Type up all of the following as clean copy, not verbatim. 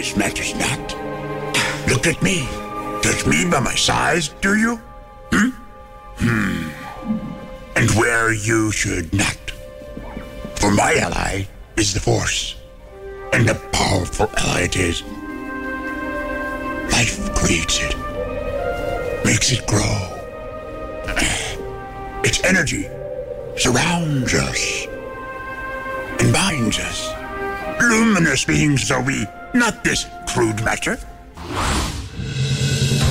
size matters not. Look at me. Judge me by my size, do you? Hmm? And where you should not. For my ally is the Force. And a powerful ally it is. Life creates it. Makes it grow. Its energy surrounds us. And binds us. Luminous beings are we, not this crude matter.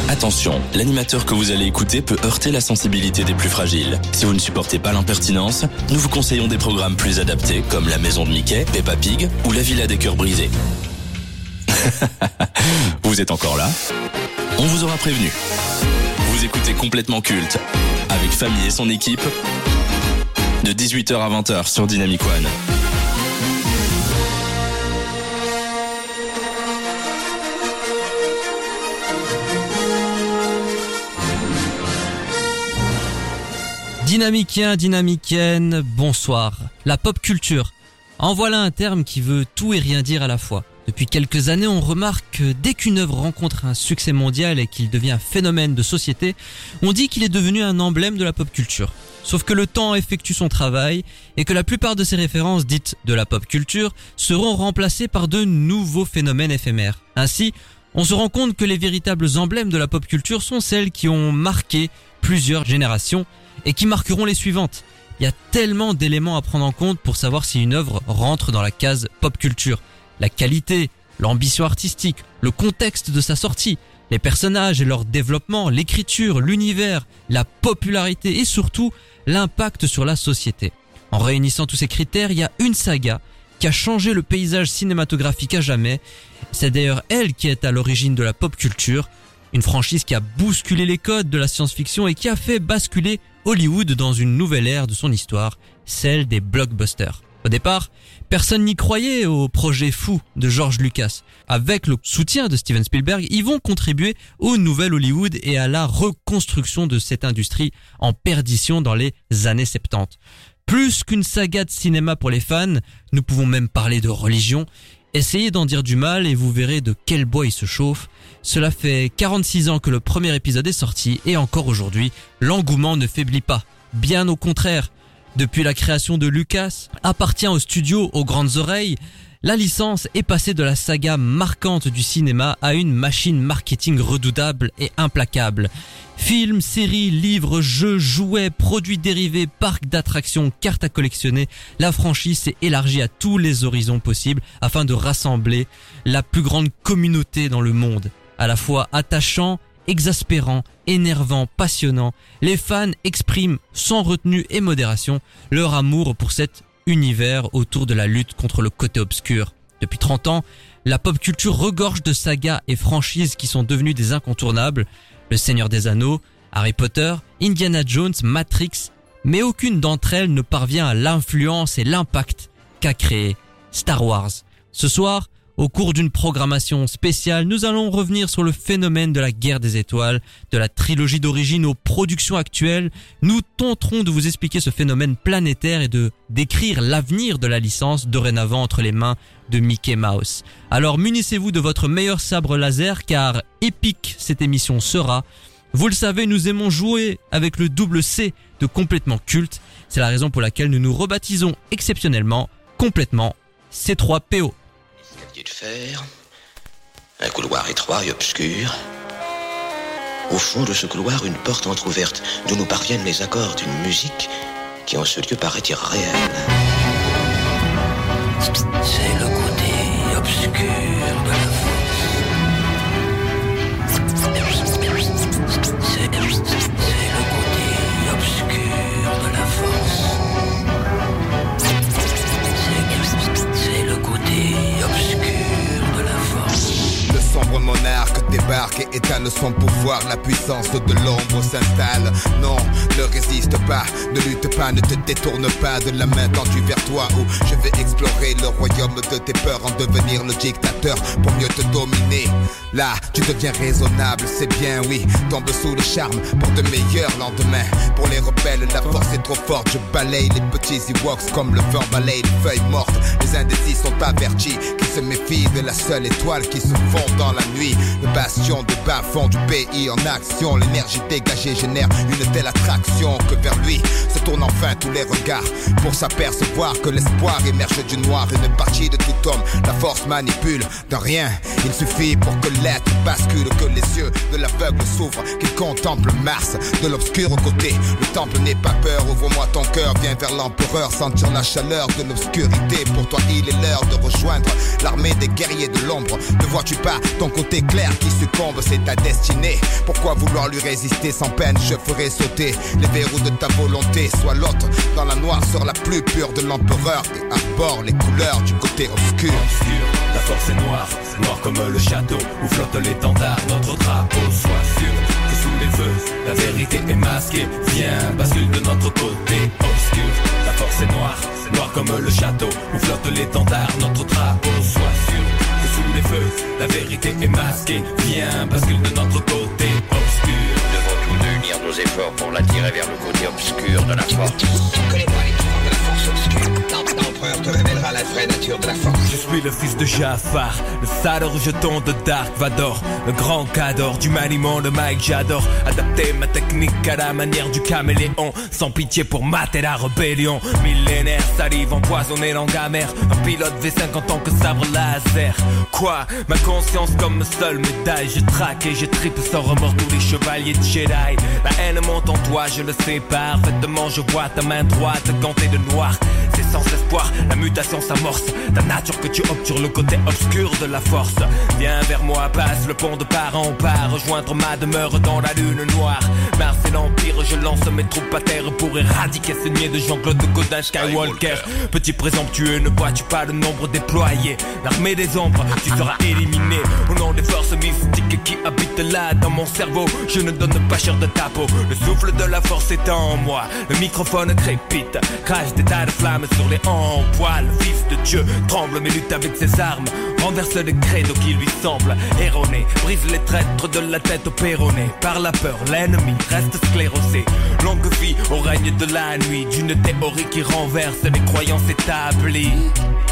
Attention, l'animateur que vous allez écouter peut heurter la sensibilité des plus fragiles. Si vous ne supportez pas l'impertinence, nous vous conseillons des programmes plus adaptés comme La Maison de Mickey, Peppa Pig ou La Villa des Cœurs Brisés. Vous êtes encore là ? On vous aura prévenu. Vous écoutez Complètement Culte, avec Fahmi et son équipe, de 18h à 20h sur Dynamic One. Dynamicien, dynamicienne, bonsoir. La pop culture. En voilà un terme qui veut tout et rien dire à la fois. Depuis quelques années, on remarque que dès qu'une œuvre rencontre un succès mondial et qu'il devient un phénomène de société, on dit qu'il est devenu un emblème de la pop culture. Sauf que le temps effectue son travail et que la plupart de ces références dites de la pop culture seront remplacées par de nouveaux phénomènes éphémères. Ainsi, on se rend compte que les véritables emblèmes de la pop culture sont celles qui ont marqué plusieurs générations et qui marqueront les suivantes. Il y a tellement d'éléments à prendre en compte pour savoir si une œuvre rentre dans la case pop culture. La qualité, l'ambition artistique, le contexte de sa sortie, les personnages et leur développement, l'écriture, l'univers, la popularité et surtout l'impact sur la société. En réunissant tous ces critères, il y a une saga qui a changé le paysage cinématographique à jamais. C'est d'ailleurs elle qui est à l'origine de la pop culture, une franchise qui a bousculé les codes de la science-fiction et qui a fait basculer Hollywood dans une nouvelle ère de son histoire, celle des blockbusters. Au départ, personne n'y croyait au projet fou de George Lucas. Avec le soutien de Steven Spielberg, ils vont contribuer au nouvel Hollywood et à la reconstruction de cette industrie en perdition dans les années 70. Plus qu'une saga de cinéma pour les fans, nous pouvons même parler de religion. Essayez d'en dire du mal et vous verrez de quel bois il se chauffe. Cela fait 46 ans que le premier épisode est sorti et encore aujourd'hui, l'engouement ne faiblit pas. Bien au contraire, depuis la création de Lucas, appartient au studio aux grandes oreilles, la licence est passée de la saga marquante du cinéma à une machine marketing redoutable et implacable. Films, séries, livres, jeux, jouets, produits dérivés, parcs d'attractions, cartes à collectionner, la franchise s'est élargie à tous les horizons possibles afin de rassembler la plus grande communauté dans le monde. À la fois attachant, exaspérant, énervant, passionnant, les fans expriment sans retenue et modération leur amour pour cet univers autour de la lutte contre le côté obscur. Depuis 30 ans, la pop culture regorge de sagas et franchises qui sont devenues des incontournables. Le Seigneur des Anneaux, Harry Potter, Indiana Jones, Matrix, mais aucune d'entre elles ne parvient à l'influence et l'impact qu'a créé Star Wars. Ce soir, au cours d'une programmation spéciale, nous allons revenir sur le phénomène de la guerre des étoiles, de la trilogie d'origine aux productions actuelles. Nous tenterons de vous expliquer ce phénomène planétaire et de décrire l'avenir de la licence dorénavant entre les mains de Mickey Mouse. Alors munissez-vous de votre meilleur sabre laser car épique cette émission sera. Vous le savez, nous aimons jouer avec le double C de Complètement Culte. C'est la raison pour laquelle nous nous rebaptisons exceptionnellement Complètement C-3PO. De fer, un couloir étroit et obscur. Au fond de ce couloir, une porte entrouverte d'où nous parviennent les accords d'une musique qui en ce lieu paraît irréelle. C'est le côté obscur de la force. C'est le côté obscur de la force. C'est le côté obscur. Sombre monarque débarque et étale son pouvoir, la puissance de l'ombre s'installe. Non, ne résiste pas, ne lutte pas, ne te détourne pas de la main tendue vers toi. Où je vais explorer le royaume de tes peurs, en devenir le dictateur pour mieux te dominer. Là, tu deviens raisonnable, c'est bien, oui. Tombe sous le charme pour de meilleurs lendemains. Pour les rebelles, la force est trop forte. Je balaye les petits Ewoks comme le vent balaye les feuilles mortes. Les indécis sont avertis, qui se méfient de la seule étoile qui se fond dans la nuit. Le bastion des bas-fonds du pays en action. L'énergie dégagée génère une telle attraction que vers lui se tournent enfin tous les regards, pour s'apercevoir que l'espoir émerge du noir. Une partie de tout homme, la force manipule de rien. Il suffit pour que l'être bascule, que les yeux de l'aveugle s'ouvrent, qu'il contemple Mars de l'obscur côté. Le temple n'est pas peur, ouvre-moi ton cœur, viens vers l'empereur, sentir la chaleur de l'obscurité. Pour toi il est l'heure de rejoindre l'armée des guerriers de l'ombre. Ne vois-tu pas ton côté clair qui succombe, c'est ta destinée. Pourquoi vouloir lui résister sans peine, je ferai sauter les verrous de ta volonté. Sois l'autre dans la noirceur la plus pure de l'empereur, et arbore les couleurs du côté obscur. La force est noire, noire comme le château où flotte l'étendard, notre drapeau. Sois sûr que sous les feux, la vérité est masquée. Viens, bascule de notre côté obscur. La force est noire, noire comme le château où flotte l'étendard, notre drapeau. Sois sûr que sous les feux, la vérité est masquée. Viens, bascule de notre côté obscur. Nous devons tous unir nos efforts pour l'attirer vers le côté obscur de la force. Connais-moi les pouvoirs de la force obscure. L'empereur te révélera la vraie nature de la force. Je suis le fils de Jafar, le sale rejeton de Dark Vador, le grand cador du maniement, le Mike j'adore. Adapter ma technique à la manière du caméléon, sans pitié pour mater la rébellion. Millénaire, salive empoisonnée, langue amère, un pilote V5 en tant que sabre laser. Quoi, ma conscience comme seule médaille. Je traque et je tripe sans remords tous les chevaliers de Jedi. La haine monte en toi, je le sépare. Vêtement, je vois ta main droite gantée de noir. C'est sans espoir, la mutation s'amorce. Ta nature que tu obtures, le côté obscur de la force. Viens vers moi, passe le pont de part en part, rejoindre ma demeure dans la lune noire. Mars et l'Empire, je lance mes troupes à terre pour éradiquer ce niais de Jean-Claude Godin Skywalker. Petit présomptueux, ne vois-tu pas le nombre déployé? L'armée des ombres, tu seras éliminé au nom des forces mystiques qui habitent là dans mon cerveau. Je ne donne pas cher de ta peau, le souffle de la force est en moi. Le microphone crépite, crache des tas de flammes sur les en poil, fils de Dieu tremble mais lutte avec ses armes, renverse les credos qui lui semblent erronés, brise les traîtres de la tête au péroné. Par la peur, l'ennemi reste sclérosé. Longue vie au règne de la nuit, d'une théorie qui renverse les croyances établies.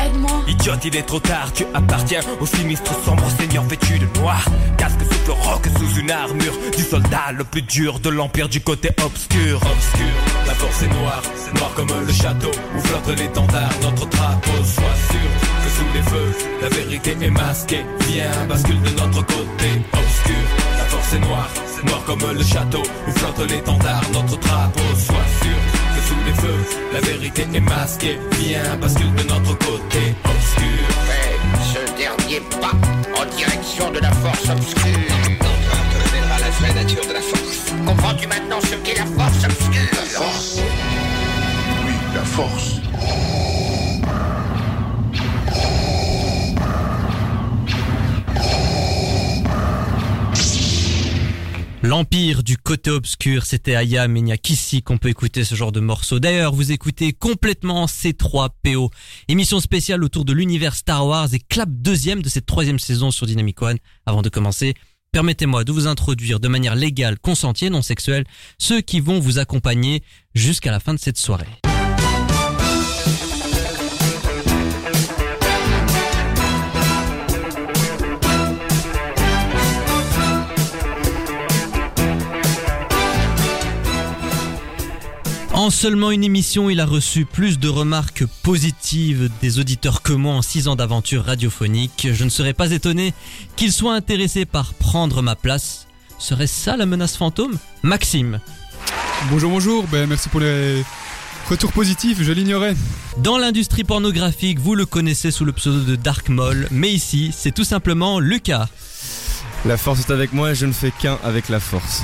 Aide-moi. Idiote, il est trop tard, tu appartiens au sinistre sombre seigneur vêtu de noir. Casque souffle roc sous une armure du soldat le plus dur de l'empire du côté obscur. Obscur, la force est noire, noire comme le château où flotte l'étendard, notre drapeau. Sois sûr que sous les feux, la vérité est masquée. Viens, bascule de notre côté obscur. La force est noire, noire comme le château où flotte l'étendard, notre drapeau. Sois sûr que sous les feux, la vérité est masquée. Viens, bascule de notre côté obscur. Fais ce dernier pas en direction de la force obscure. L'empereur te révélera la vraie nature de la force. Comprends-tu maintenant ce qu'est la force obscure? La force. La force. L'Empire du côté obscur, c'était Aya, mais il n'y a qu'ici qu'on peut écouter ce genre de morceau. D'ailleurs, vous écoutez complètement C-3PO, émission spéciale autour de l'univers Star Wars et clap deuxième de cette troisième saison sur Dynamic One. Avant de commencer, permettez-moi de vous introduire de manière légale, consentie et non sexuelle, ceux qui vont vous accompagner jusqu'à la fin de cette soirée. En seulement une émission, il a reçu plus de remarques positives des auditeurs que moi en 6 ans d'aventure radiophonique. Je ne serais pas étonné qu'il soit intéressé par prendre ma place. Serait-ce ça la menace fantôme ? Maxime. Bonjour, merci pour les retours positifs, je l'ignorais. Dans l'industrie pornographique, vous le connaissez sous le pseudo de Dark Maul, mais ici, c'est tout simplement Lucas. La force est avec moi et je ne fais qu'un avec la force.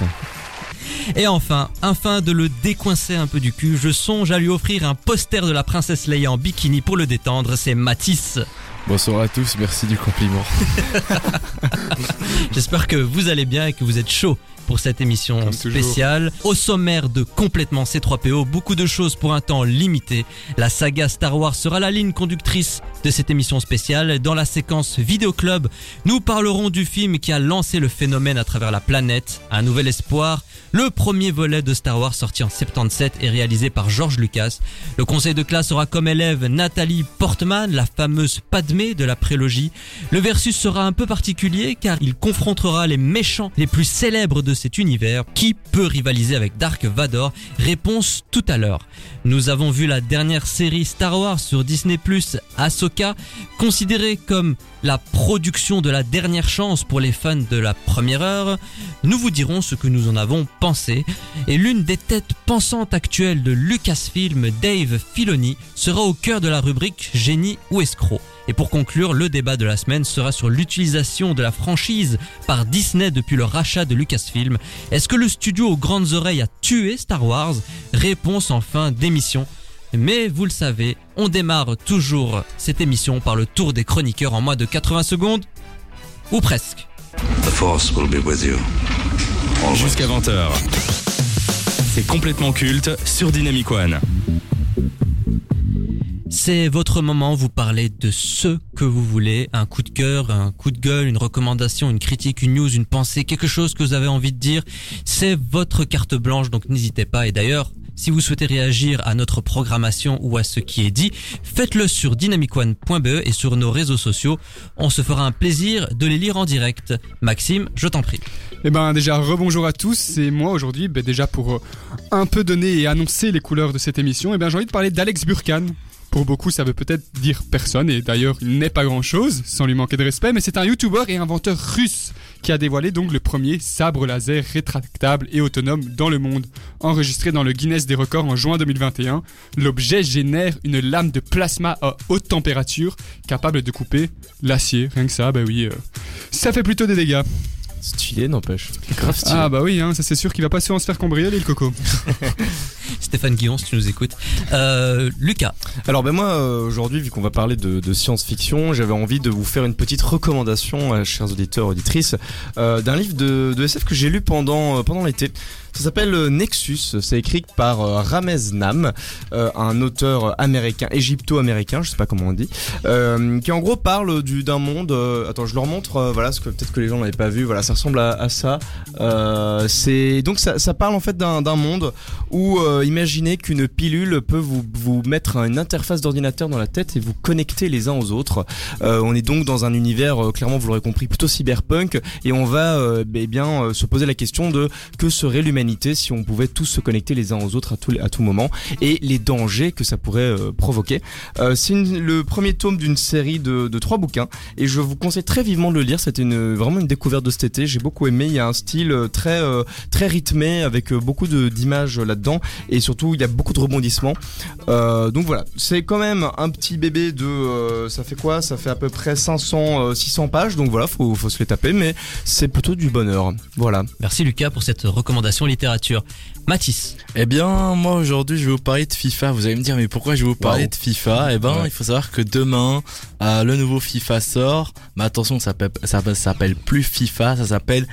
Et enfin, afin de le décoincer un peu du cul, je songe à lui offrir un poster de la princesse Leia en bikini pour le détendre, c'est Mathis. Bonsoir à tous, merci du compliment. J'espère que vous allez bien et que vous êtes chauds pour cette émission spéciale. Au sommaire de Complètement C-3PO, beaucoup de choses pour un temps limité. La saga Star Wars sera la ligne conductrice de cette émission spéciale. Dans la séquence Vidéo Club, nous parlerons du film qui a lancé le phénomène à travers la planète, Un nouvel espoir, le premier volet de Star Wars sorti en 77 et réalisé par George Lucas. Le conseil de classe aura comme élève Natalie Portman, la fameuse Padmé de la prélogie. Le versus sera un peu particulier car il confrontera les méchants les plus célèbres de cet univers. Qui peut rivaliser avec Dark Vador? Réponse tout à l'heure. Nous avons vu la dernière série Star Wars sur Disney+, Ahsoka, considérée comme la production de la dernière chance pour les fans de la première heure. Nous vous dirons ce que nous en avons pensé. Et l'une des têtes pensantes actuelles de Lucasfilm, Dave Filoni, sera au cœur de la rubrique Génie ou escroc. Et pour conclure, le débat de la semaine sera sur l'utilisation de la franchise par Disney depuis le rachat de Lucasfilm. Est-ce que le studio aux grandes oreilles a tué Star Wars? Réponse en fin d'émission. Mais vous le savez, on démarre toujours cette émission par le tour des chroniqueurs en moins de 80 secondes, ou presque. The Force will be with you. Jusqu'à 20h. C'est Complètement culte sur Dynamic One. C'est votre moment, vous parlez de ce que vous voulez, un coup de cœur, un coup de gueule, une recommandation, une critique, une news, une pensée, quelque chose que vous avez envie de dire, c'est votre carte blanche, donc n'hésitez pas. Et d'ailleurs, si vous souhaitez réagir à notre programmation ou à ce qui est dit, faites-le sur dynamicone.be et sur nos réseaux sociaux. On se fera un plaisir de les lire en direct. Maxime, je t'en prie. Eh ben déjà, rebonjour à tous. Et moi aujourd'hui, déjà pour un peu donner et annoncer les couleurs de cette émission, j'ai envie de parler d'Alex Burkan. Pour beaucoup, ça veut peut-être dire personne, et d'ailleurs, il n'est pas grand-chose, sans lui manquer de respect, mais c'est un youtubeur et inventeur russe qui a dévoilé donc le premier sabre laser rétractable et autonome dans le monde. Enregistré dans le Guinness des records en juin 2021, l'objet génère une lame de plasma à haute température, capable de couper l'acier. Rien que ça, ça fait plutôt des dégâts. Stylé, n'empêche. Grave stylé. Ah bah oui, ça c'est sûr qu'il va pas souvent se faire cambrioler, le coco. Stéphane Guillon, si tu nous écoutes. Lucas. Alors moi, aujourd'hui, vu qu'on va parler de science-fiction, j'avais envie de vous faire une petite recommandation, chers auditeurs, auditrices, d'un livre de SF que j'ai lu pendant l'été. Ça s'appelle Nexus, c'est écrit par Ramez Nam, un auteur américain, égypto-américain, je sais pas comment on dit, qui en gros parle d'un monde, attends je leur montre, voilà, parce que peut-être que les gens l'avaient pas vu, voilà, ça ressemble à ça, c'est, donc ça parle en fait d'un monde où imaginez qu'une pilule peut vous mettre une interface d'ordinateur dans la tête et vous connecter les uns aux autres. On est donc dans un univers, clairement vous l'aurez compris, plutôt cyberpunk, et on va se poser la question de que serait l'humanité si on pouvait tous se connecter les uns aux autres à tout moment, et les dangers que ça pourrait provoquer. C'est le premier tome d'une série de 3 bouquins, et je vous conseille très vivement de le lire. C'était vraiment une découverte de cet été, j'ai beaucoup aimé. Il y a un style très, très rythmé avec beaucoup d'images là-dedans, et surtout il y a beaucoup de rebondissements, donc voilà, c'est quand même un petit bébé de ça fait à peu près 600 pages, donc voilà, faut se les taper, mais c'est plutôt du bonheur. Voilà. Merci Lucas pour cette recommandation littérature. Mathis. Moi aujourd'hui je vais vous parler de FIFA. Vous allez me dire mais pourquoi je vais vous parler de FIFA? Il faut savoir que demain le nouveau FIFA sort, mais attention, ça s'appelle plus FIFA, ça s'appelle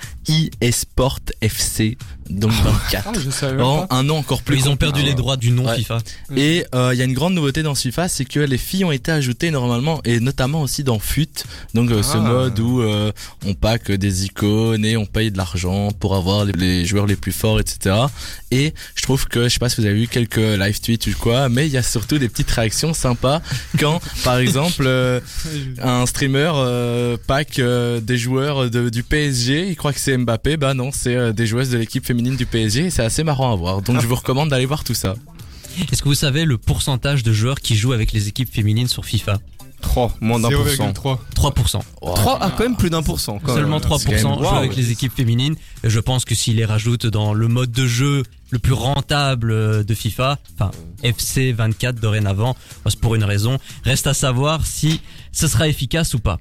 eSport FC 2024. Un nom encore plus. Ils ont perdu les droits du nom FIFA. Et il y a une grande nouveauté dans ce FIFA, c'est que les filles ont été ajoutées normalement, et notamment aussi dans FUT, donc ce mode où on pack des icônes et on paye de l'argent pour avoir les joueurs les plus forts, etc. Et je trouve que, je sais pas si vous avez vu quelques live tweets ou quoi, mais il y a surtout des petites réactions sympas quand par exemple un streamer pack des joueurs du PSG, il croit que c'est Mbappé, non, c'est des joueuses de l'équipe féminine du PSG, et c'est assez marrant à voir, donc je vous recommande d'aller voir tout ça. Est-ce que vous savez le pourcentage de joueurs qui jouent avec les équipes féminines sur FIFA ? 3, moins d'un pour cent. 3%. Wow. 3 a quand même plus d'un pour cent. Seulement 3% jouent avec les équipes féminines. Je pense que s'ils les rajoutent dans le mode de jeu le plus rentable de FIFA, FC 24 dorénavant, c'est pour une raison. Reste à savoir si ce sera efficace ou pas.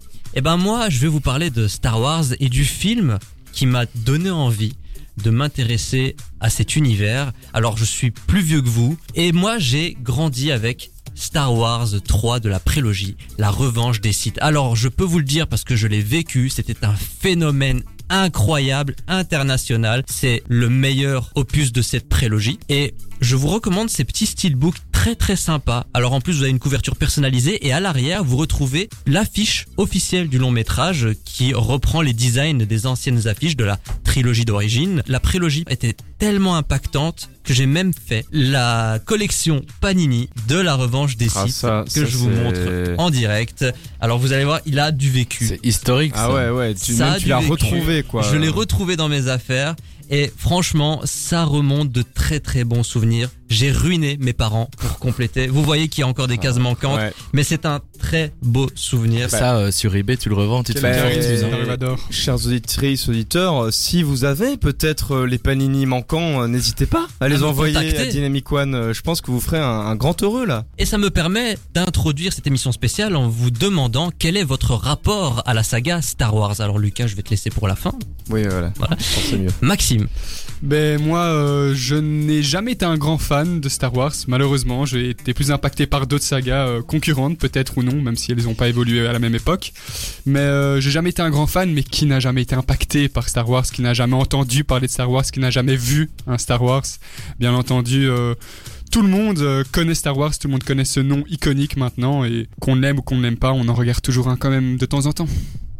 Moi, je vais vous parler de Star Wars et du film qui m'a donné envie de m'intéresser à cet univers. Alors, je suis plus vieux que vous, et moi, j'ai grandi avec Star Wars 3 de la prélogie, la revanche des Sith. Alors je peux vous le dire parce que je l'ai vécu, c'était un phénomène incroyable, international. C'est le meilleur opus de cette prélogie et je vous recommande ces petits steelbooks très très sympas. Alors en plus vous avez une couverture personnalisée et à l'arrière vous retrouvez l'affiche officielle du long métrage qui reprend les designs des anciennes affiches de la trilogie d'origine. La prélogie était tellement impactante que j'ai même fait la collection Panini de la revanche des Sith que je vous montre en direct. Alors vous allez voir, il a du vécu. C'est historique ça. Ah ouais, tu l'as retrouvé quoi. Je l'ai retrouvé dans mes affaires. Et franchement, ça remonte de très très bons souvenirs. J'ai ruiné mes parents pour compléter. Vous voyez qu'il y a encore des cases manquantes, ouais. Mais c'est un très beau souvenir. Ça, sur eBay, tu le revends, tu te fais. Chers auditrices, auditeurs, si vous avez peut-être les panini manquants, n'hésitez pas à les envoyer à Dynamic One. Je pense que vous ferez un grand heureux là. Et ça me permet d'introduire cette émission spéciale en vous demandant quel est votre rapport à la saga Star Wars. Alors Lucas, je vais te laisser pour la fin. Oui, voilà. Je pense que c'est mieux. Maxime. Ben moi, je n'ai jamais été un grand fan de Star Wars, malheureusement. J'ai été plus impacté par d'autres sagas concurrentes, peut-être ou non, même si elles n'ont pas évolué à la même époque. Mais j'ai jamais été un grand fan, mais qui n'a jamais été impacté par Star Wars, qui n'a jamais entendu parler de Star Wars, qui n'a jamais vu un Star Wars. Bien entendu, tout le monde connaît Star Wars, tout le monde connaît ce nom iconique maintenant, et qu'on l'aime ou qu'on ne l'aime pas, on en regarde toujours un quand même de temps en temps.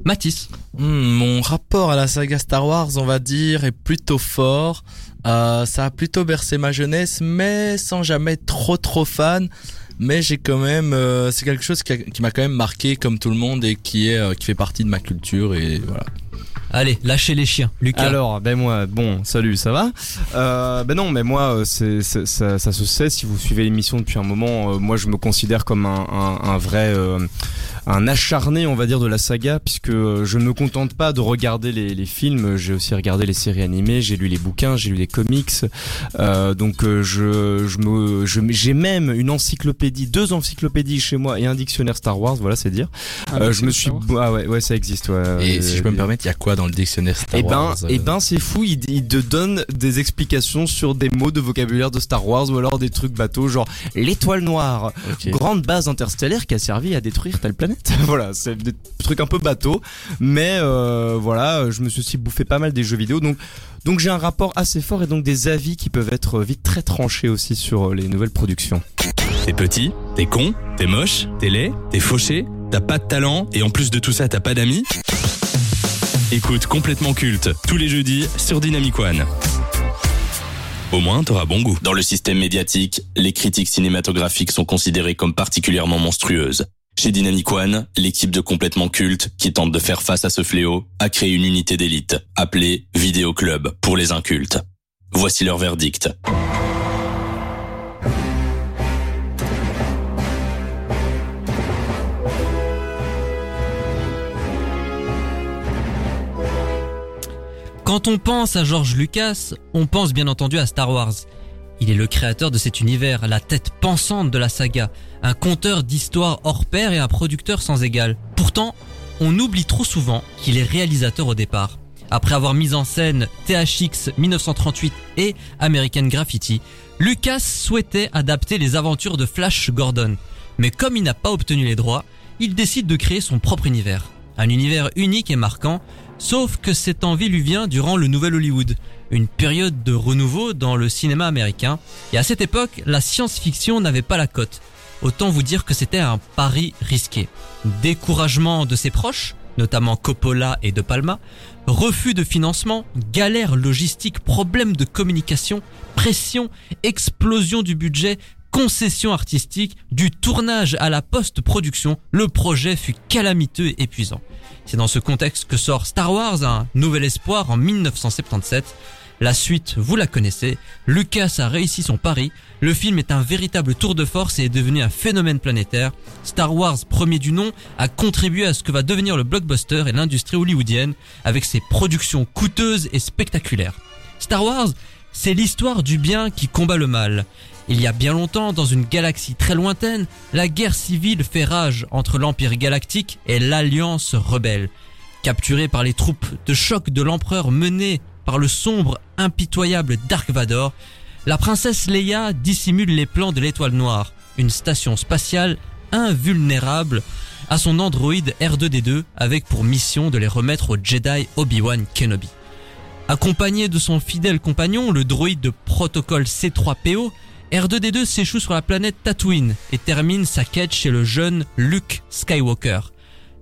Mathis. Mon rapport à la saga Star Wars, on va dire, est plutôt fort. Ça a plutôt bercé ma jeunesse, mais sans jamais être trop fan. Mais j'ai quand même, c'est quelque chose qui m'a quand même marqué comme tout le monde et qui fait partie de ma culture et voilà. Allez, lâchez les chiens, Lucas. Alors, salut, ça va ? Moi, ça se sait, si vous suivez l'émission depuis un moment, moi je me considère comme un vrai, un acharné, on va dire, de la saga, puisque je ne me contente pas de regarder les films, j'ai aussi regardé les séries animées, j'ai lu les bouquins, j'ai lu les comics, j'ai même une encyclopédie, 2 encyclopédies chez moi et un dictionnaire Star Wars, voilà, c'est dire. Ça existe, ouais. Et si je peux me permettre, il y a quoi dans le dictionnaire Star Wars? C'est fou, il te donne des explications sur des mots de vocabulaire de Star Wars ou alors des trucs bateaux genre l'étoile noire, grande base interstellaire qui a servi à détruire telle planète. Voilà, c'est des trucs un peu bateaux, mais je me suis aussi bouffé pas mal des jeux vidéo, donc j'ai un rapport assez fort et donc des avis qui peuvent être vite très tranchés aussi sur les nouvelles productions. T'es petit, t'es con, t'es moche, t'es laid, t'es fauché, t'as pas de talent et en plus de tout ça t'as pas d'amis. Écoute Complètement Culte, tous les jeudis sur Dynamic One. Au moins, t'auras bon goût. Dans le système médiatique, les critiques cinématographiques sont considérées comme particulièrement monstrueuses. Chez Dynamic One, l'équipe de Complètement Culte, qui tente de faire face à ce fléau, a créé une unité d'élite, appelée Vidéo Club, pour les incultes. Voici leur verdict. Quand on pense à George Lucas, on pense bien entendu à Star Wars. Il est le créateur de cet univers, la tête pensante de la saga, un conteur d'histoires hors pair et un producteur sans égal. Pourtant, on oublie trop souvent qu'il est réalisateur au départ. Après avoir mis en scène THX 1938 et American Graffiti, Lucas souhaitait adapter les aventures de Flash Gordon. Mais comme il n'a pas obtenu les droits, il décide de créer son propre univers. Un univers unique et marquant, sauf que cette envie lui vient durant le Nouvel Hollywood, une période de renouveau dans le cinéma américain. Et à cette époque, la science-fiction n'avait pas la cote. Autant vous dire que c'était un pari risqué. Découragement de ses proches, notamment Coppola et De Palma, refus de financement, galères logistiques, problèmes de communication, pression, explosion du budget, concessions artistiques, du tournage à la post-production, le projet fut calamiteux et épuisant. C'est dans ce contexte que sort Star Wars, Un nouvel espoir, en 1977. La suite, vous la connaissez, Lucas a réussi son pari, le film est un véritable tour de force et est devenu un phénomène planétaire. Star Wars, premier du nom, a contribué à ce que va devenir le blockbuster et l'industrie hollywoodienne, avec ses productions coûteuses et spectaculaires. Star Wars, c'est l'histoire du bien qui combat le mal. Il y a bien longtemps, dans une galaxie très lointaine, la guerre civile fait rage entre l'Empire galactique et l'Alliance rebelle. Capturés par les troupes de choc de l'Empereur menées par le sombre, impitoyable Dark Vador, la princesse Leia dissimule les plans de l'Étoile Noire. une station spatiale invulnérable à son androïde R2-D2 avec pour mission de les remettre au Jedi Obi-Wan Kenobi. Accompagné de son fidèle compagnon, le droïde de protocole C-3PO, R2-D2 s'échoue sur la planète Tatooine et termine sa quête chez le jeune Luke Skywalker.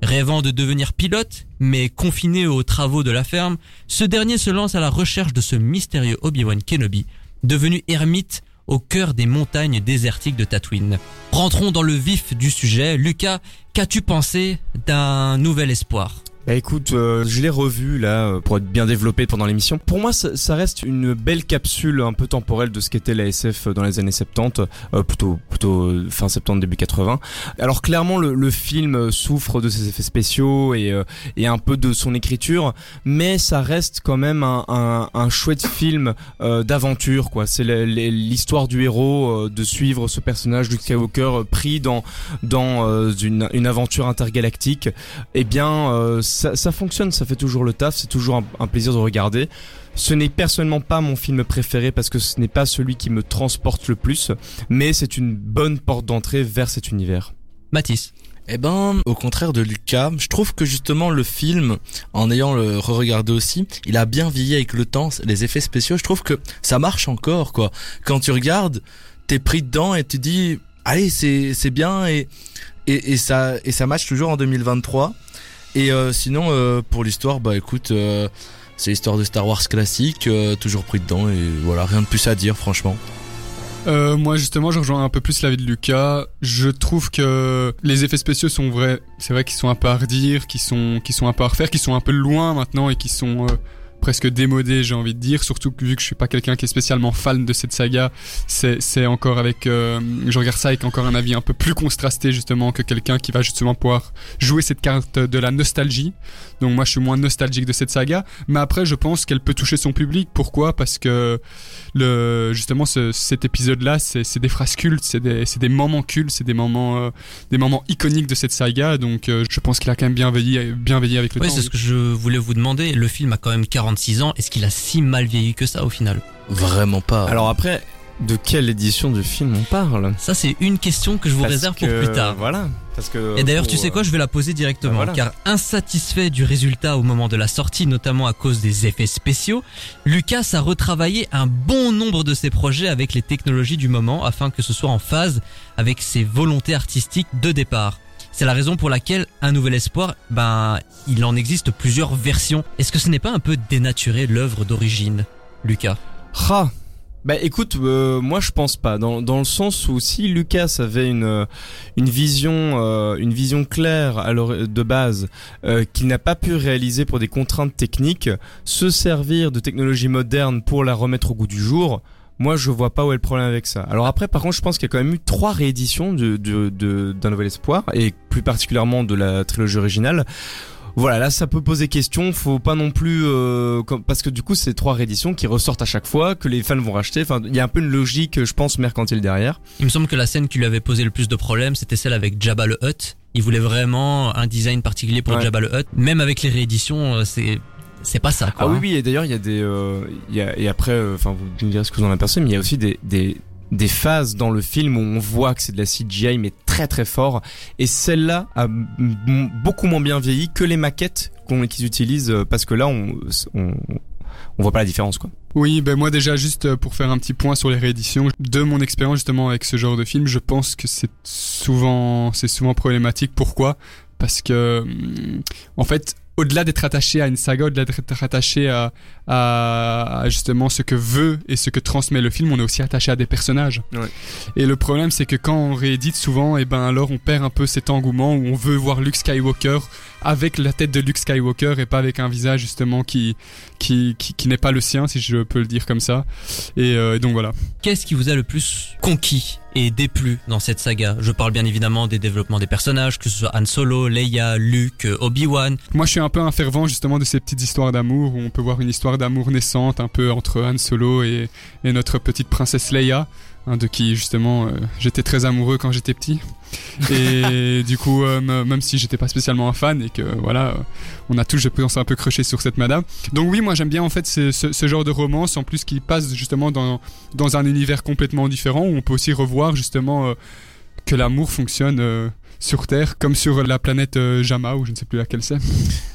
Rêvant de devenir pilote, mais confiné aux travaux de la ferme, ce dernier se lance à la recherche de ce mystérieux Obi-Wan Kenobi, devenu ermite au cœur des montagnes désertiques de Tatooine. Rentrons dans le vif du sujet. Lucas, qu'as-tu pensé d'un nouvel espoir ? Bah écoute, je l'ai revu là pour être bien développé pendant l'émission. Pour moi, ça reste une belle capsule un peu temporelle de ce qu'était la SF dans les années 70, plutôt fin 70 début 80. Alors clairement, le film souffre de ses effets spéciaux et un peu de son écriture, mais ça reste quand même un chouette film d'aventure quoi. C'est l'histoire du héros de suivre ce personnage Luke Skywalker pris dans une aventure intergalactique. Eh bien ça fonctionne, ça fait toujours le taf, c'est toujours un plaisir de regarder. Ce n'est personnellement pas mon film préféré parce que ce n'est pas celui qui me transporte le plus, mais c'est une bonne porte d'entrée vers cet univers. Mathis. Eh ben, au contraire de Lucas, je trouve que justement le film, en ayant le re-regardé aussi, il a bien vieilli avec le temps, les effets spéciaux, je trouve que ça marche encore quoi. Quand tu regardes, t'es pris dedans et tu dis, allez c'est bien et ça match toujours en 2023. Et sinon pour l'histoire, bah écoute, c'est l'histoire de Star Wars classique, toujours pris dedans et voilà, rien de plus à dire franchement. Moi justement, je rejoins un peu plus l'avis de Lucas. Je trouve que les effets spéciaux sont vrais, c'est vrai qu'ils sont un peu à redire, qu'ils sont un peu à refaire, qu'ils sont un peu loin maintenant et qu'ils sont presque démodés, j'ai envie de dire, surtout que vu que je suis pas quelqu'un qui est spécialement fan de cette saga, c'est encore avec je regarde ça avec encore un avis un peu plus contrasté justement que quelqu'un qui va justement pouvoir jouer cette carte de la nostalgie. Donc moi je suis moins nostalgique de cette saga, mais après je pense qu'elle peut toucher son public. Pourquoi ? Parce que justement cet épisode là, c'est des phrases cultes, c'est des moments cultes, c'est des moments iconiques de cette saga. Donc je pense qu'il a quand même bien veillé avec le temps. Oui, c'est ce que je voulais vous demander. Le film a quand même 46 ans, est-ce qu'il a si mal vieilli que ça au final ? Vraiment pas. Alors après, de quelle édition du film on parle ? Ça c'est une question que je vous réserve pour plus tard. Voilà. Parce que et d'ailleurs tu sais quoi, je vais la poser directement, voilà. Car insatisfait du résultat au moment de la sortie, notamment à cause des effets spéciaux, Lucas a retravaillé un bon nombre de ses projets avec les technologies du moment afin que ce soit en phase avec ses volontés artistiques de départ. C'est la raison pour laquelle Un nouvel espoir, il en existe plusieurs versions. Est-ce que ce n'est pas un peu dénaturé l'œuvre d'origine, Lucas ? Bah écoute, moi je pense pas, dans le sens où si Lucas avait une vision claire alors de base qu'il n'a pas pu réaliser pour des contraintes techniques, se servir de technologies modernes pour la remettre au goût du jour, moi je vois pas où est le problème avec ça. Alors après par contre je pense qu'il y a quand même eu 3 rééditions d'Un nouvel espoir et plus particulièrement de la trilogie originale. Voilà, là ça peut poser question, faut pas non plus parce que du coup c'est 3 rééditions qui ressortent à chaque fois, que les fans vont racheter, enfin il y a un peu une logique je pense mercantile derrière. Il me semble que la scène qui lui avait posé le plus de problèmes, c'était celle avec Jabba le Hutt. Il voulait vraiment un design particulier pour Jabba le Hutt, même avec les rééditions c'est pas ça quoi. Ah oui, oui, et d'ailleurs il y a des et après enfin vous me direz ce que vous en avez pensé, mais il y a aussi des phases dans le film où on voit que c'est de la CGI mais très très fort, et celle-là a beaucoup moins bien vieilli que les maquettes qu'ils utilisent, parce que là on voit pas la différence quoi. Oui, ben moi déjà juste pour faire un petit point sur les rééditions, de mon expérience justement avec ce genre de film, je pense que c'est souvent problématique. Pourquoi ? Parce que en fait, au-delà d'être attaché à une saga, au-delà d'être attaché à justement ce que veut et ce que transmet le film, on est aussi attaché à des personnages. Ouais. Et le problème, c'est que quand on réédite souvent, et ben alors on perd un peu cet engouement où on veut voir Luke Skywalker avec la tête de Luke Skywalker et pas avec un visage justement qui n'est pas le sien, si je peux le dire comme ça. Et donc voilà. Qu'est-ce qui vous a le plus conquis et déplu dans cette saga ? Je parle bien évidemment des développements des personnages, que ce soit Han Solo, Leia, Luke, Obi-Wan. Moi je suis un peu un fervent justement de ces petites histoires d'amour, où on peut voir une histoire d'amour naissante un peu entre Han Solo et notre petite princesse Leia, de qui justement j'étais très amoureux quand j'étais petit, et du coup même si j'étais pas spécialement un fan et que voilà, on a tous, je pense, un peu crushé sur cette madame. Donc oui, moi j'aime bien en fait ce genre de romance, en plus qui passe justement dans un univers complètement différent, où on peut aussi revoir justement que l'amour fonctionne sur Terre, comme sur la planète Jama, ou je ne sais plus laquelle c'est.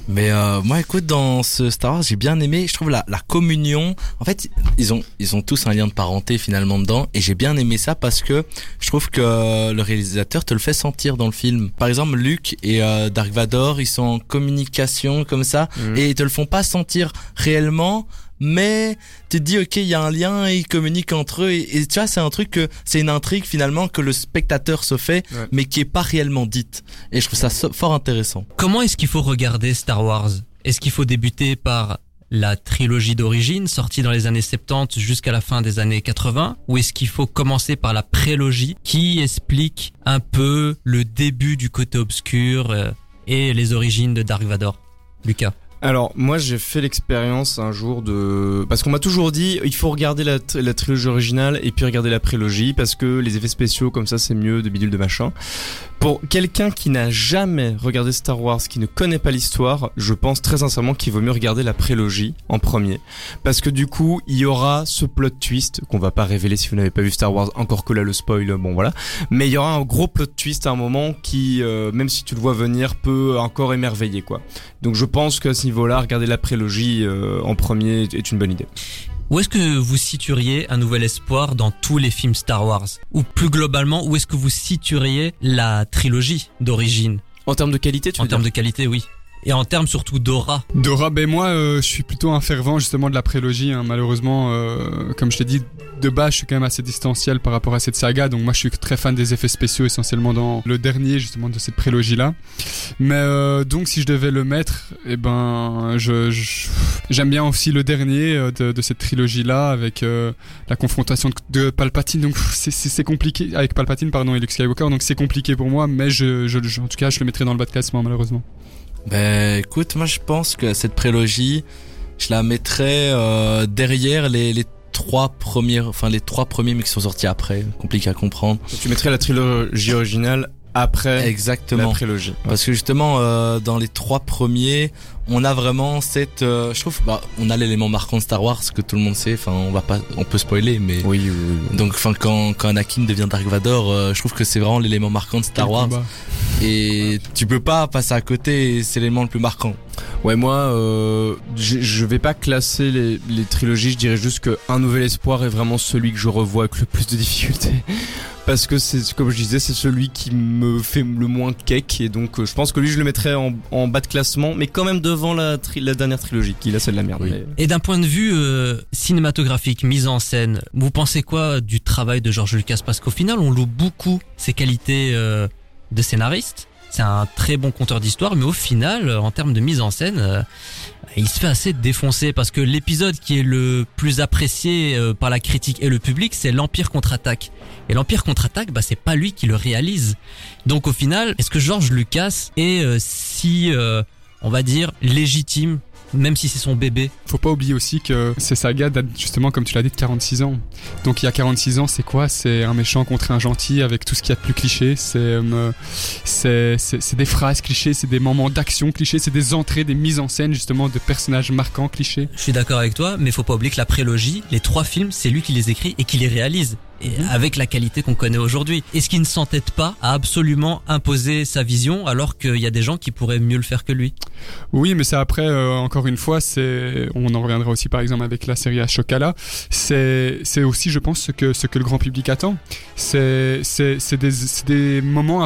Mais moi, écoute, dans ce Star Wars, j'ai bien aimé, je trouve, la communion. En fait, ils ont tous un lien de parenté, finalement, dedans, et j'ai bien aimé ça parce que je trouve que le réalisateur te le fait sentir dans le film. Par exemple, Luke et Dark Vador, ils sont en communication, comme ça, et ils te le font pas sentir réellement, mais tu te dis ok, il y a un lien et ils communiquent entre eux, et tu vois, c'est un truc que c'est une intrigue finalement que le spectateur se fait, ouais, mais qui est pas réellement dite, et je trouve ça fort intéressant. Comment est-ce qu'il faut regarder Star Wars ? Est-ce qu'il faut débuter par la trilogie d'origine sortie dans les années 70 jusqu'à la fin des années 80, ou est-ce qu'il faut commencer par la prélogie qui explique un peu le début du côté obscur et les origines de Dark Vador ? Lucas ? Alors moi j'ai fait l'expérience un jour de... Parce qu'on m'a toujours dit il faut regarder la trilogie originale et puis regarder la prélogie parce que les effets spéciaux comme ça c'est mieux, de bidule de machin. Pour quelqu'un qui n'a jamais regardé Star Wars, qui ne connaît pas l'histoire, je pense très sincèrement qu'il vaut mieux regarder la prélogie en premier. Parce que du coup il y aura ce plot twist qu'on va pas révéler si vous n'avez pas vu Star Wars, encore que là le spoil, bon voilà. Mais il y aura un gros plot twist à un moment qui, même si tu le vois venir, peut encore émerveiller quoi. Donc je pense que si voilà, regarder la prélogie en premier est une bonne idée. Où est-ce que vous situeriez Un nouvel espoir dans tous les films Star Wars ? Ou plus globalement, où est-ce que vous situeriez la trilogie d'origine ? En termes de qualité, tu veux dire ? En termes de qualité, oui. Et en termes surtout d'aura. D'aura, ben moi, je suis plutôt un fervent justement de la prélogie. Hein. Malheureusement, comme je l'ai dit, de base, je suis quand même assez distanciel par rapport à cette saga. Donc moi, je suis très fan des effets spéciaux, essentiellement dans le dernier justement de cette prélogie-là. Mais donc, si je devais le mettre, eh ben, j'aime bien aussi le dernier de cette trilogie-là avec la confrontation de Palpatine. Donc c'est compliqué avec Palpatine, pardon, et Luke Skywalker. Donc c'est compliqué pour moi, mais je en tout cas, je le mettrai dans le bas de classement malheureusement. Ben écoute, moi je pense que cette prélogie, je la mettrais derrière les trois premiers mais qui sont sortis après, compliqué à comprendre. Tu mettrais la trilogie originale après. Exactement. La prélogie. Ouais. Parce que justement dans les trois premiers, on a vraiment cette je trouve on a l'élément marquant de Star Wars que tout le monde sait, enfin on peut spoiler mais oui. Donc enfin quand Anakin devient Dark Vador, je trouve que c'est vraiment l'élément marquant de Star Wars. Et tu peux pas passer à côté, c'est l'élément le plus marquant. Ouais, moi je vais pas classer les trilogies, je dirais juste que Un nouvel espoir est vraiment celui que je revois avec le plus de difficultés. Parce que c'est, comme je disais, c'est celui qui me fait le moins cake, et donc je pense que lui je le mettrais en bas de classement, mais quand même devant la dernière trilogie qui là c'est de la merde. Oui. Et d'un point de vue cinématographique, mise en scène, vous pensez quoi du travail de George Lucas ? Parce qu'au final on loue beaucoup ses qualités de scénariste. C'est un très bon conteur d'histoire, mais au final, en termes de mise en scène, il se fait assez défoncer, parce que l'épisode qui est le plus apprécié par la critique et le public, c'est l'Empire contre-attaque. Et l'Empire contre-attaque, c'est pas lui qui le réalise. Donc au final, est-ce que George Lucas est on va dire, légitime, même si c'est son bébé? Faut pas oublier aussi que ces sagas datent justement, comme tu l'as dit, de 46 ans. Donc il y a 46 ans, c'est quoi ? C'est un méchant contre un gentil, avec tout ce qu'il y a de plus cliché. C'est des phrases clichés, c'est des moments d'action clichés, c'est des entrées, des mises en scène justement de personnages marquants clichés. Je suis d'accord avec toi, mais faut pas oublier que la prélogie, les trois films, c'est lui qui les écrit et qui les réalise. Et avec la qualité qu'on connaît aujourd'hui. Est-ce qu'il ne s'entête pas à absolument imposer sa vision alors qu'il y a des gens qui pourraient mieux le faire que lui ? Oui, mais ça après, encore une fois, on en reviendra aussi par exemple avec la série Ahsoka là. C'est aussi, je pense, ce que le grand public attend. C'est des moments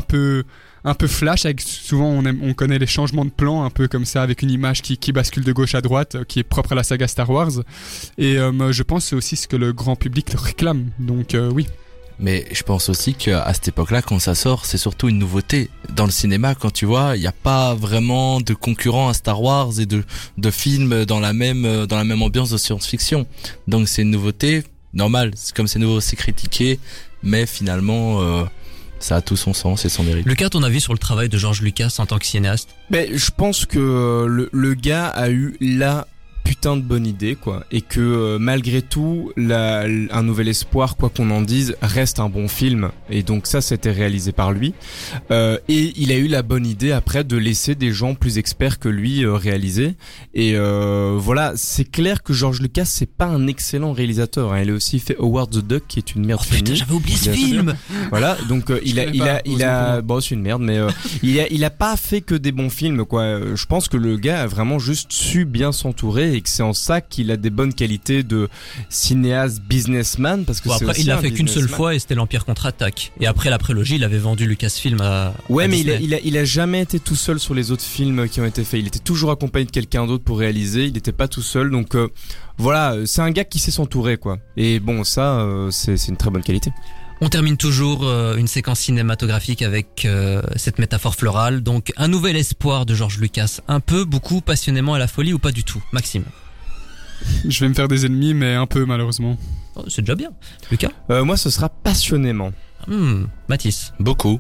un peu flash, avec souvent on connaît les changements de plan un peu comme ça, avec une image qui bascule de gauche à droite, qui est propre à la saga Star Wars, et je pense que c'est aussi ce que le grand public le réclame, donc oui. Mais je pense aussi qu'à cette époque-là, quand ça sort, c'est surtout une nouveauté dans le cinéma. Quand tu vois, il n'y a pas vraiment de concurrent à Star Wars et de films dans la même ambiance de science-fiction, donc c'est une nouveauté normale, comme c'est nouveau c'est critiqué, mais finalement ça a tout son sens et son mérite. Lucas, ton avis sur le travail de George Lucas en tant que cinéaste ? Ben, je pense que le gars a eu la putain de bonne idée, quoi, et que malgré tout, Un nouvel espoir, quoi qu'on en dise, reste un bon film. Et donc ça, c'était réalisé par lui. Et il a eu la bonne idée après de laisser des gens plus experts que lui réaliser. Et voilà, c'est clair que George Lucas, c'est pas un excellent réalisateur. Hein. Il a aussi fait Howard the Duck, qui est une merde. Oh putain, j'avais oublié ce film. Voilà, donc bon, c'est une merde, mais il a pas fait que des bons films, quoi. Je pense que le gars a vraiment juste su bien s'entourer et que c'est en ça qu'il a des bonnes qualités de cinéaste businessman, parce que bon, c'est après, aussi il l'a fait qu'une seule fois et c'était l'Empire contre-attaque. Et après la prélogie, il avait vendu Lucasfilm à mais il a jamais été tout seul sur les autres films qui ont été faits. Il était toujours accompagné de quelqu'un d'autre pour réaliser. Il n'était pas tout seul, donc voilà, c'est un gars qui sait s'entourer, quoi. Et bon, ça, c'est une très bonne qualité. On termine toujours une séquence cinématographique avec cette métaphore florale. Donc, Un nouvel espoir de George Lucas. Un peu, beaucoup, passionnément à la folie ou pas du tout, Maxime? Je vais me faire des ennemis, mais un peu, malheureusement. Oh, c'est déjà bien. Lucas? Moi, ce sera passionnément. Mathis? Beaucoup.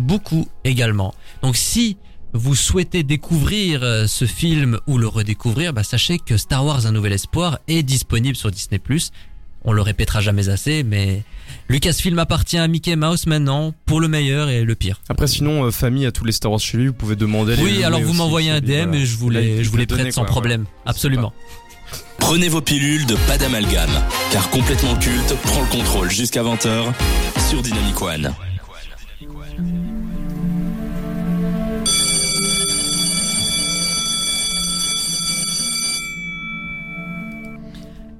Beaucoup également. Donc, si vous souhaitez découvrir ce film ou le redécouvrir, bah, sachez que Star Wars Un nouvel espoir est disponible sur Disney+. On le répétera jamais assez, mais Lucasfilm appartient à Mickey Mouse maintenant, pour le meilleur et le pire. Après, sinon, Fahmi a tous les Star Wars chez lui, vous pouvez demander. Oui, alors vous m'envoyez un DM et je vous les prête sans problème. Ouais. Absolument. Prenez vos pilules de pas d'amalgame, car Complètement Culte prend le contrôle jusqu'à 20h sur Dynamic One.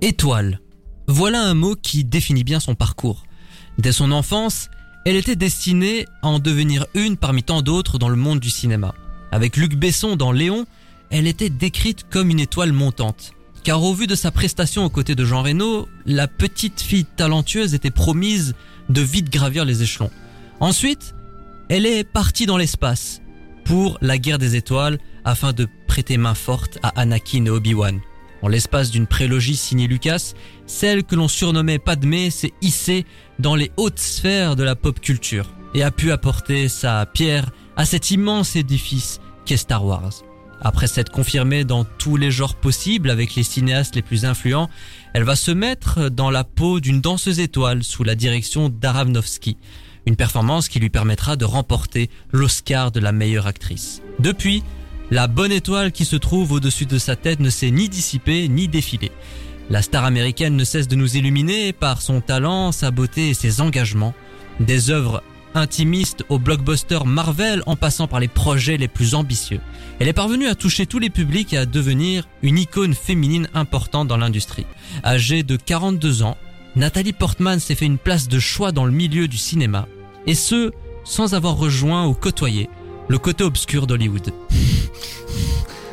Étoile. Voilà un mot qui définit bien son parcours. Dès son enfance, elle était destinée à en devenir une parmi tant d'autres dans le monde du cinéma. Avec Luc Besson dans Léon, elle était décrite comme une étoile montante. Car au vu de sa prestation aux côtés de Jean Reno, la petite fille talentueuse était promise de vite gravir les échelons. Ensuite, elle est partie dans l'espace pour la guerre des étoiles afin de prêter main forte à Anakin et Obi-Wan. En l'espace d'une prélogie signée Lucas, celle que l'on surnommait Padmé s'est hissée dans les hautes sphères de la pop culture et a pu apporter sa pierre à cet immense édifice qu'est Star Wars. Après s'être confirmée dans tous les genres possibles avec les cinéastes les plus influents, elle va se mettre dans la peau d'une danseuse étoile sous la direction d'Aronofsky, une performance qui lui permettra de remporter l'Oscar de la meilleure actrice. Depuis, la bonne étoile qui se trouve au-dessus de sa tête ne s'est ni dissipée ni défilée. La star américaine ne cesse de nous illuminer par son talent, sa beauté et ses engagements. Des œuvres intimistes aux blockbusters Marvel en passant par les projets les plus ambitieux. Elle est parvenue à toucher tous les publics et à devenir une icône féminine importante dans l'industrie. Âgée de 42 ans, Natalie Portman s'est fait une place de choix dans le milieu du cinéma. Et ce, sans avoir rejoint ou côtoyé le côté obscur d'Hollywood.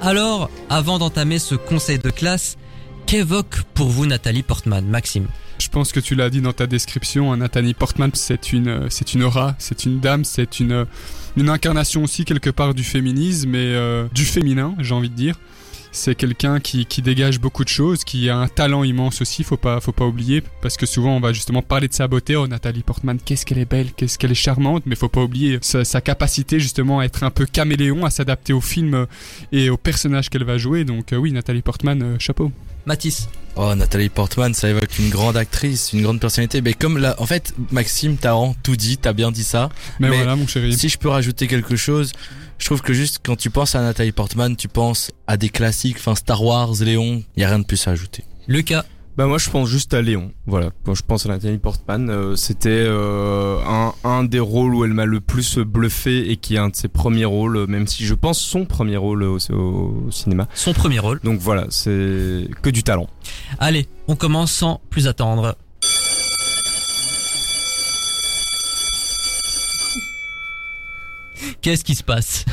Alors, avant d'entamer ce conseil de classe, qu'évoque pour vous Natalie Portman, Maxime? Je pense que tu l'as dit dans ta description, hein, Natalie Portman, c'est une aura, c'est une dame, c'est une incarnation aussi quelque part du féminisme et du féminin, j'ai envie de dire. C'est quelqu'un qui dégage beaucoup de choses, qui a un talent immense aussi, faut pas oublier, parce que souvent on va justement parler de sa beauté. Oh, Natalie Portman, qu'est-ce qu'elle est belle, qu'est-ce qu'elle est charmante, mais faut pas oublier sa capacité justement à être un peu caméléon, à s'adapter au film et aux personnages qu'elle va jouer. Donc oui, Natalie Portman, chapeau. Mathis? Oh, Natalie Portman, ça évoque une grande actrice, une grande personnalité. Mais comme là, en fait, Maxime, t'as bien dit ça. Mais voilà, mon chéri. Si je peux rajouter quelque chose, je trouve que juste quand tu penses à Natalie Portman, tu penses à des classiques, enfin Star Wars, Léon, y a rien de plus à ajouter. Lucas? Bah moi je pense juste à Léon, voilà. Quand je pense à Natalie Portman, c'était un des rôles où elle m'a le plus bluffé et qui est un de ses premiers rôles, même si je pense son premier rôle au cinéma. Son premier rôle. Donc voilà, c'est que du talent. Allez, on commence sans plus attendre. Qu'est-ce qui se passe?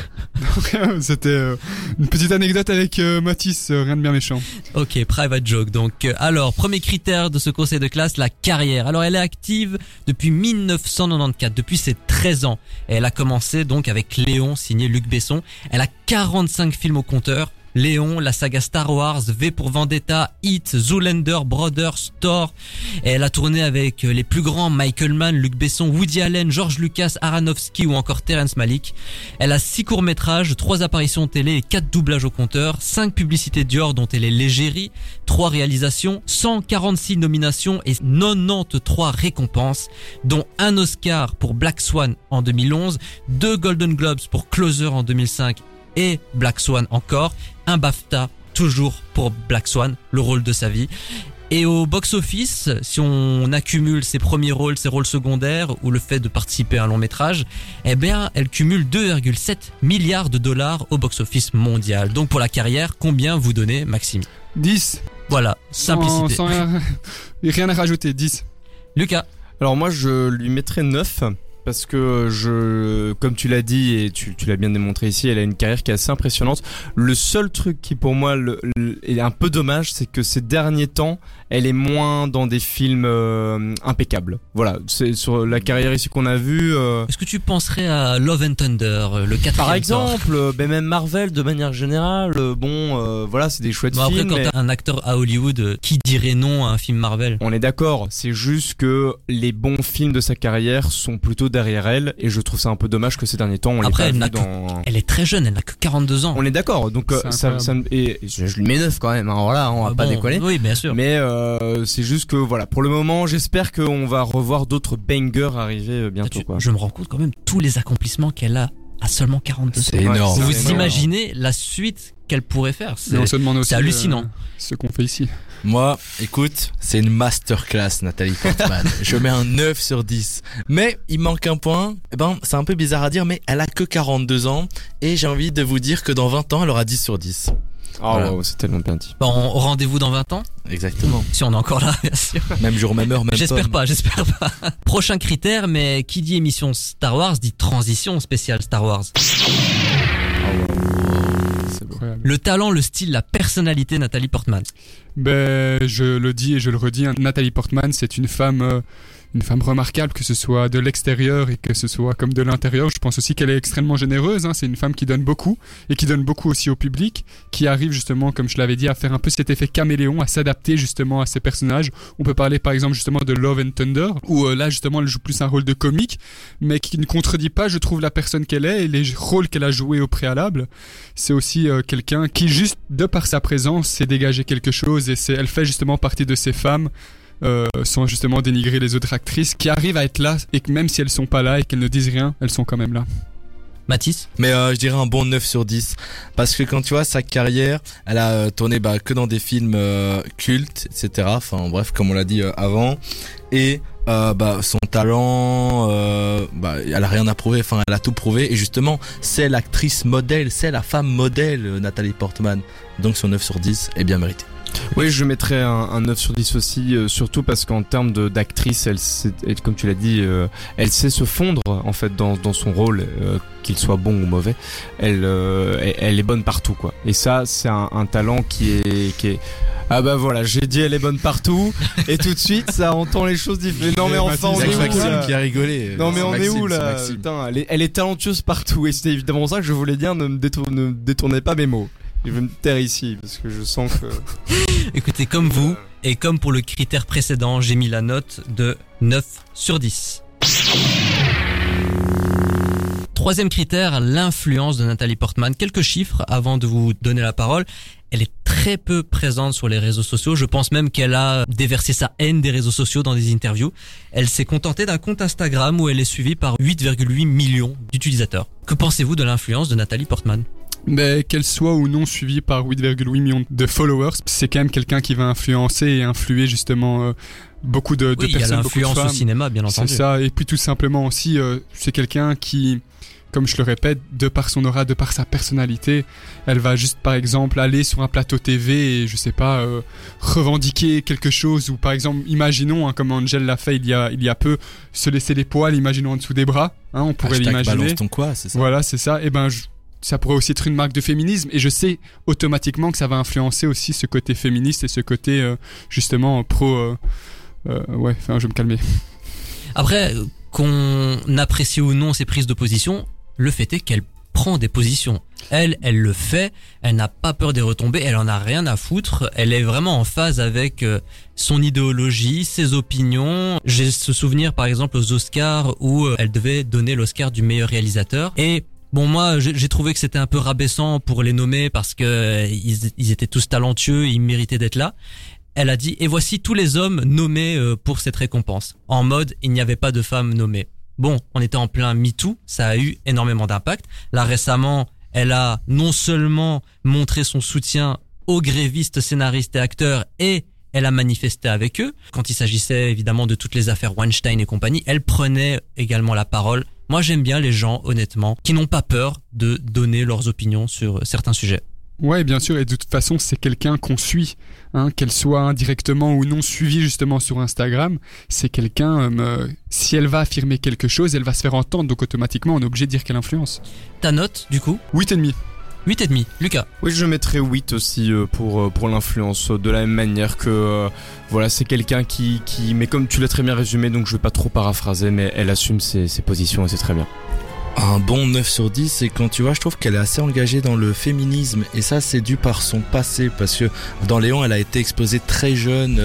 C'était une petite anecdote avec Mathis, rien de bien méchant. Ok, private joke. Donc, alors, premier critère de ce conseil de classe, la carrière. Alors, elle est active depuis 1994, depuis ses 13 ans. Et elle a commencé donc avec Léon, signé Luc Besson. Elle a 45 films au compteur, Léon, la saga Star Wars, V pour Vendetta, Hit, Zoolander, Brothers, Thor. Elle a tourné avec les plus grands, Michael Mann, Luc Besson, Woody Allen, George Lucas, Aronofsky ou encore Terrence Malick. Elle a 6 courts-métrages, 3 apparitions télé et 4 doublages au compteur, 5 publicités Dior dont elle est l'égérie, 3 réalisations, 146 nominations et 93 récompenses, dont un Oscar pour Black Swan en 2011, 2 Golden Globes pour Closer en 2005 et Black Swan encore, un BAFTA toujours pour Black Swan, le rôle de sa vie. Et au box-office, si on accumule ses premiers rôles, ses rôles secondaires ou le fait de participer à un long métrage, eh bien, elle cumule 2,7 milliards de dollars au box-office mondial. Donc pour la carrière, combien vous donnez, Maxime ? 10. Voilà, simplicité. Rien à rajouter, 10. Lucas ? Alors moi, je lui mettrais 9. Parce que comme tu l'as dit et tu l'as bien démontré ici, elle a une carrière qui est assez impressionnante. Le seul truc qui pour moi est un peu dommage, c'est que ces derniers temps, elle est moins dans des films impeccables. Voilà, c'est sur la carrière ici qu'on a vu. Est-ce que tu penserais à Love and Thunder, le 4e par exemple, ben même Marvel de manière générale. Voilà, c'est des chouettes films. Après, quand t'as un acteur à Hollywood, qui dirait non à un film Marvel ? On est d'accord. C'est juste que les bons films de sa carrière sont plutôt derrière elle, et je trouve ça un peu dommage que ces derniers temps on après elle est très jeune, elle n'a que 42 ans, on est d'accord, donc je lui mets 9 quand même, hein, voilà, on va pas décoller, oui bien sûr, mais c'est juste que voilà, pour le moment j'espère qu'on va revoir d'autres bangers arriver bientôt. Je me rends compte quand même tous les accomplissements qu'elle a à seulement 42 ans, c'est énorme. Vous imaginez la suite qu'elle pourrait faire, c'est hallucinant ce qu'on fait ici. Moi, écoute, c'est une masterclass, Natalie Portman. Je mets un 9 sur 10. Mais il manque un point. Eh ben, c'est un peu bizarre à dire, mais elle a que 42 ans. Et j'ai envie de vous dire que dans 20 ans, elle aura 10 sur 10. Oh, voilà. Wow, c'est tellement bien dit. Bon, rendez-vous dans 20 ans. Exactement. Si on est encore là, bien sûr. Même jour, même heure, même J'espère pas. Prochain critère, mais qui dit émission Star Wars dit transition spéciale Star Wars. Le talent, le style, la personnalité, Natalie Portman. Ben, je le dis et je le redis, Natalie Portman, c'est une femme remarquable, que ce soit de l'extérieur et que ce soit comme de l'intérieur. Je pense aussi qu'elle est extrêmement généreuse, hein. C'est une femme qui donne beaucoup et qui donne beaucoup aussi au public, qui arrive justement, comme je l'avais dit, à faire un peu cet effet caméléon, à s'adapter justement à ses personnages. On peut parler par exemple justement de Love and Thunder, où là justement elle joue plus un rôle de comique, mais qui ne contredit pas, je trouve, la personne qu'elle est et les rôles qu'elle a joués au préalable. C'est aussi quelqu'un qui, juste de par sa présence, s'est dégagé quelque chose, et elle fait justement partie de ces femmes, sans justement dénigrer les autres actrices, qui arrivent à être là, et que même si elles sont pas là et qu'elles ne disent rien, elles sont quand même là. Mathis ? Mais je dirais un bon 9 sur 10, parce que quand tu vois sa carrière, elle a tourné que dans des films cultes, etc. Enfin bref, comme on l'a dit avant, et son talent, elle a rien à prouver, enfin elle a tout prouvé, et justement c'est l'actrice modèle, c'est la femme modèle, Natalie Portman, donc son 9 sur 10 est bien mérité. Oui, je mettrais un 9 sur 10 aussi, surtout parce qu'en termes d'actrice, elle, comme tu l'as dit, elle sait se fondre en fait dans son rôle, qu'il soit bon ou mauvais. Elle est bonne partout, quoi. Et ça, c'est un talent qui est. Ah bah voilà, j'ai dit elle est bonne partout, et tout de suite ça entend les choses différentes. Non mais enfin, on est où là ? Maxime qui a rigolé. Non mais on est où là ? Putain, elle est talentueuse partout, et c'était évidemment ça que je voulais dire. Ne détournez pas mes mots. Je vais me taire ici parce que je sens que... Écoutez, comme vous et comme pour le critère précédent, j'ai mis la note de 9 sur 10. Troisième critère, l'influence de Natalie Portman. Quelques chiffres avant de vous donner la parole. Elle est très peu présente sur les réseaux sociaux. Je pense même qu'elle a déversé sa haine des réseaux sociaux dans des interviews. Elle s'est contentée d'un compte Instagram où elle est suivie par 8,8 millions d'utilisateurs. Que pensez-vous de l'influence de Natalie Portman ? Mais qu'elle soit ou non suivie par 8,8 millions de followers, c'est quand même quelqu'un qui va influencer et influer justement beaucoup de personnes, il y a l'influence au cinéma, bien entendu. C'est ça, et puis tout simplement aussi, c'est quelqu'un qui, comme je le répète, de par son aura, de par sa personnalité, elle va juste par exemple aller sur un plateau TV et je sais pas, revendiquer quelque chose, ou par exemple, imaginons, hein, comme Angel l'a fait il y a peu, se laisser les poils, imaginons en dessous des bras, hein, on pourrait l'imaginer. Balance ton quoi, c'est ça. Voilà, c'est ça, et ben ça pourrait aussi être une marque de féminisme, et je sais automatiquement que ça va influencer aussi ce côté féministe et ce côté justement pro... ouais, enfin je vais me calmer. Après, qu'on apprécie ou non ces prises de position, le fait est qu'elle prend des positions. Elle le fait, elle n'a pas peur des retombées, elle en a rien à foutre, elle est vraiment en phase avec son idéologie, ses opinions. J'ai ce souvenir par exemple aux Oscars où elle devait donner l'Oscar du meilleur réalisateur et bon, moi, j'ai trouvé que c'était un peu rabaissant pour les nommer parce que ils étaient tous talentueux, ils méritaient d'être là. Elle a dit « Et voici tous les hommes nommés pour cette récompense. » En mode, il n'y avait pas de femmes nommées. Bon, on était en plein MeToo, ça a eu énormément d'impact. Là, récemment, elle a non seulement montré son soutien aux grévistes, scénaristes et acteurs, et elle a manifesté avec eux. Quand il s'agissait évidemment de toutes les affaires Weinstein et compagnie, elle prenait également la parole. Moi, j'aime bien les gens, honnêtement, qui n'ont pas peur de donner leurs opinions sur certains sujets. Ouais, bien sûr, et de toute façon, c'est quelqu'un qu'on suit, hein, qu'elle soit indirectement ou non suivie justement sur Instagram, c'est quelqu'un, si elle va affirmer quelque chose, elle va se faire entendre, donc automatiquement, on est obligé de dire qu'elle influence. Ta note, du coup ? 8,5. 8,5, Lucas. Oui, je mettrais 8 aussi pour l'influence, de la même manière que voilà, c'est quelqu'un qui mais comme tu l'as très bien résumé, donc je vais pas trop paraphraser, mais elle assume ses positions et c'est très bien. Un bon 9 sur 10, et quand tu vois, je trouve qu'elle est assez engagée dans le féminisme, et ça c'est dû par son passé, parce que dans Léon, elle a été exposée très jeune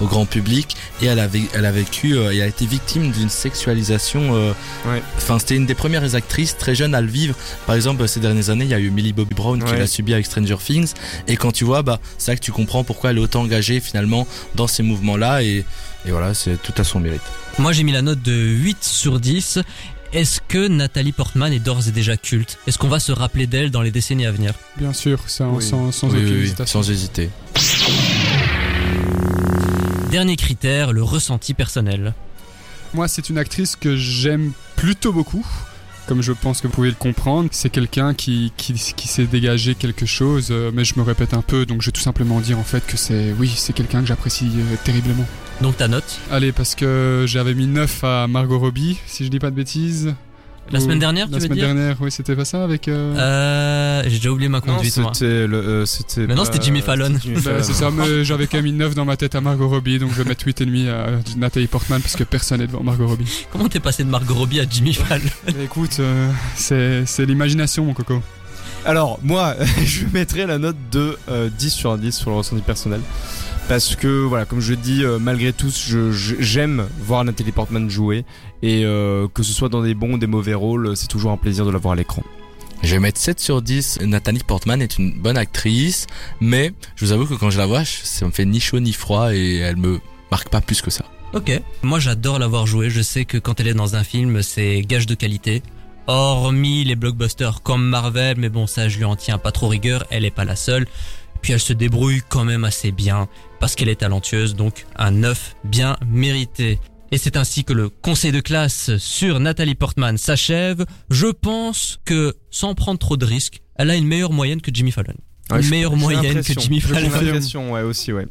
au grand public, et elle a vécu et a été victime d'une sexualisation. Enfin, c'était une des premières actrices très jeune à le vivre. Par exemple, ces dernières années, il y a eu Millie Bobby Brown qui l'a subi avec Stranger Things, et quand tu vois, c'est là que tu comprends pourquoi elle est autant engagée finalement dans ces mouvements-là, et voilà, c'est tout à son mérite. Moi, j'ai mis la note de 8 sur 10. Est-ce que Natalie Portman est d'ores et déjà culte ? Est-ce qu'on va se rappeler d'elle dans les décennies à venir ? Bien sûr, sans hésiter. Dernier critère, le ressenti personnel. Moi, c'est une actrice que j'aime plutôt beaucoup. Comme je pense que vous pouvez le comprendre, c'est quelqu'un qui s'est dégagé quelque chose. Mais je me répète un peu, donc je vais tout simplement dire en fait que c'est quelqu'un que j'apprécie terriblement. Donc ta note ? Allez, parce que j'avais mis 9 à Margot Robbie, si je dis pas de bêtises. La semaine dernière, oui, c'était pas ça avec... j'ai déjà oublié ma conduite, non, c'était moi. C'était Jimmy Fallon. C'est ça, mais j'avais quand même mis 9 dans ma tête à Margot Robbie, donc je vais mettre 8,5 à Natalie Portman, parce que personne n'est devant Margot Robbie. Comment t'es passé de Margot Robbie à Jimmy Fallon ? Écoute, c'est l'imagination, mon coco. Alors, moi, je mettrai la note de 10 sur 10 sur le ressenti personnel. Parce que voilà, comme je dis, malgré tout, j'aime voir Natalie Portman jouer, et que ce soit dans des bons ou des mauvais rôles, c'est toujours un plaisir de la voir à l'écran. Je vais mettre 7 sur 10. Natalie Portman est une bonne actrice, mais je vous avoue que quand je la vois, ça me fait ni chaud ni froid et elle me marque pas plus que ça. Ok. Moi, j'adore la voir jouer. Je sais que quand elle est dans un film, c'est gage de qualité. Hormis les blockbusters comme Marvel, mais bon, ça, je lui en tiens pas trop rigueur. Elle est pas la seule. Puis elle se débrouille quand même assez bien parce qu'elle est talentueuse, donc un 9 bien mérité. Et c'est ainsi que le conseil de classe sur Natalie Portman s'achève. Je pense que, sans prendre trop de risques, elle a une meilleure moyenne que Jimmy Fallon. Ouais, une meilleure moyenne que Jimmy Fallon. J'ai l'impression, ouais, aussi, ouais.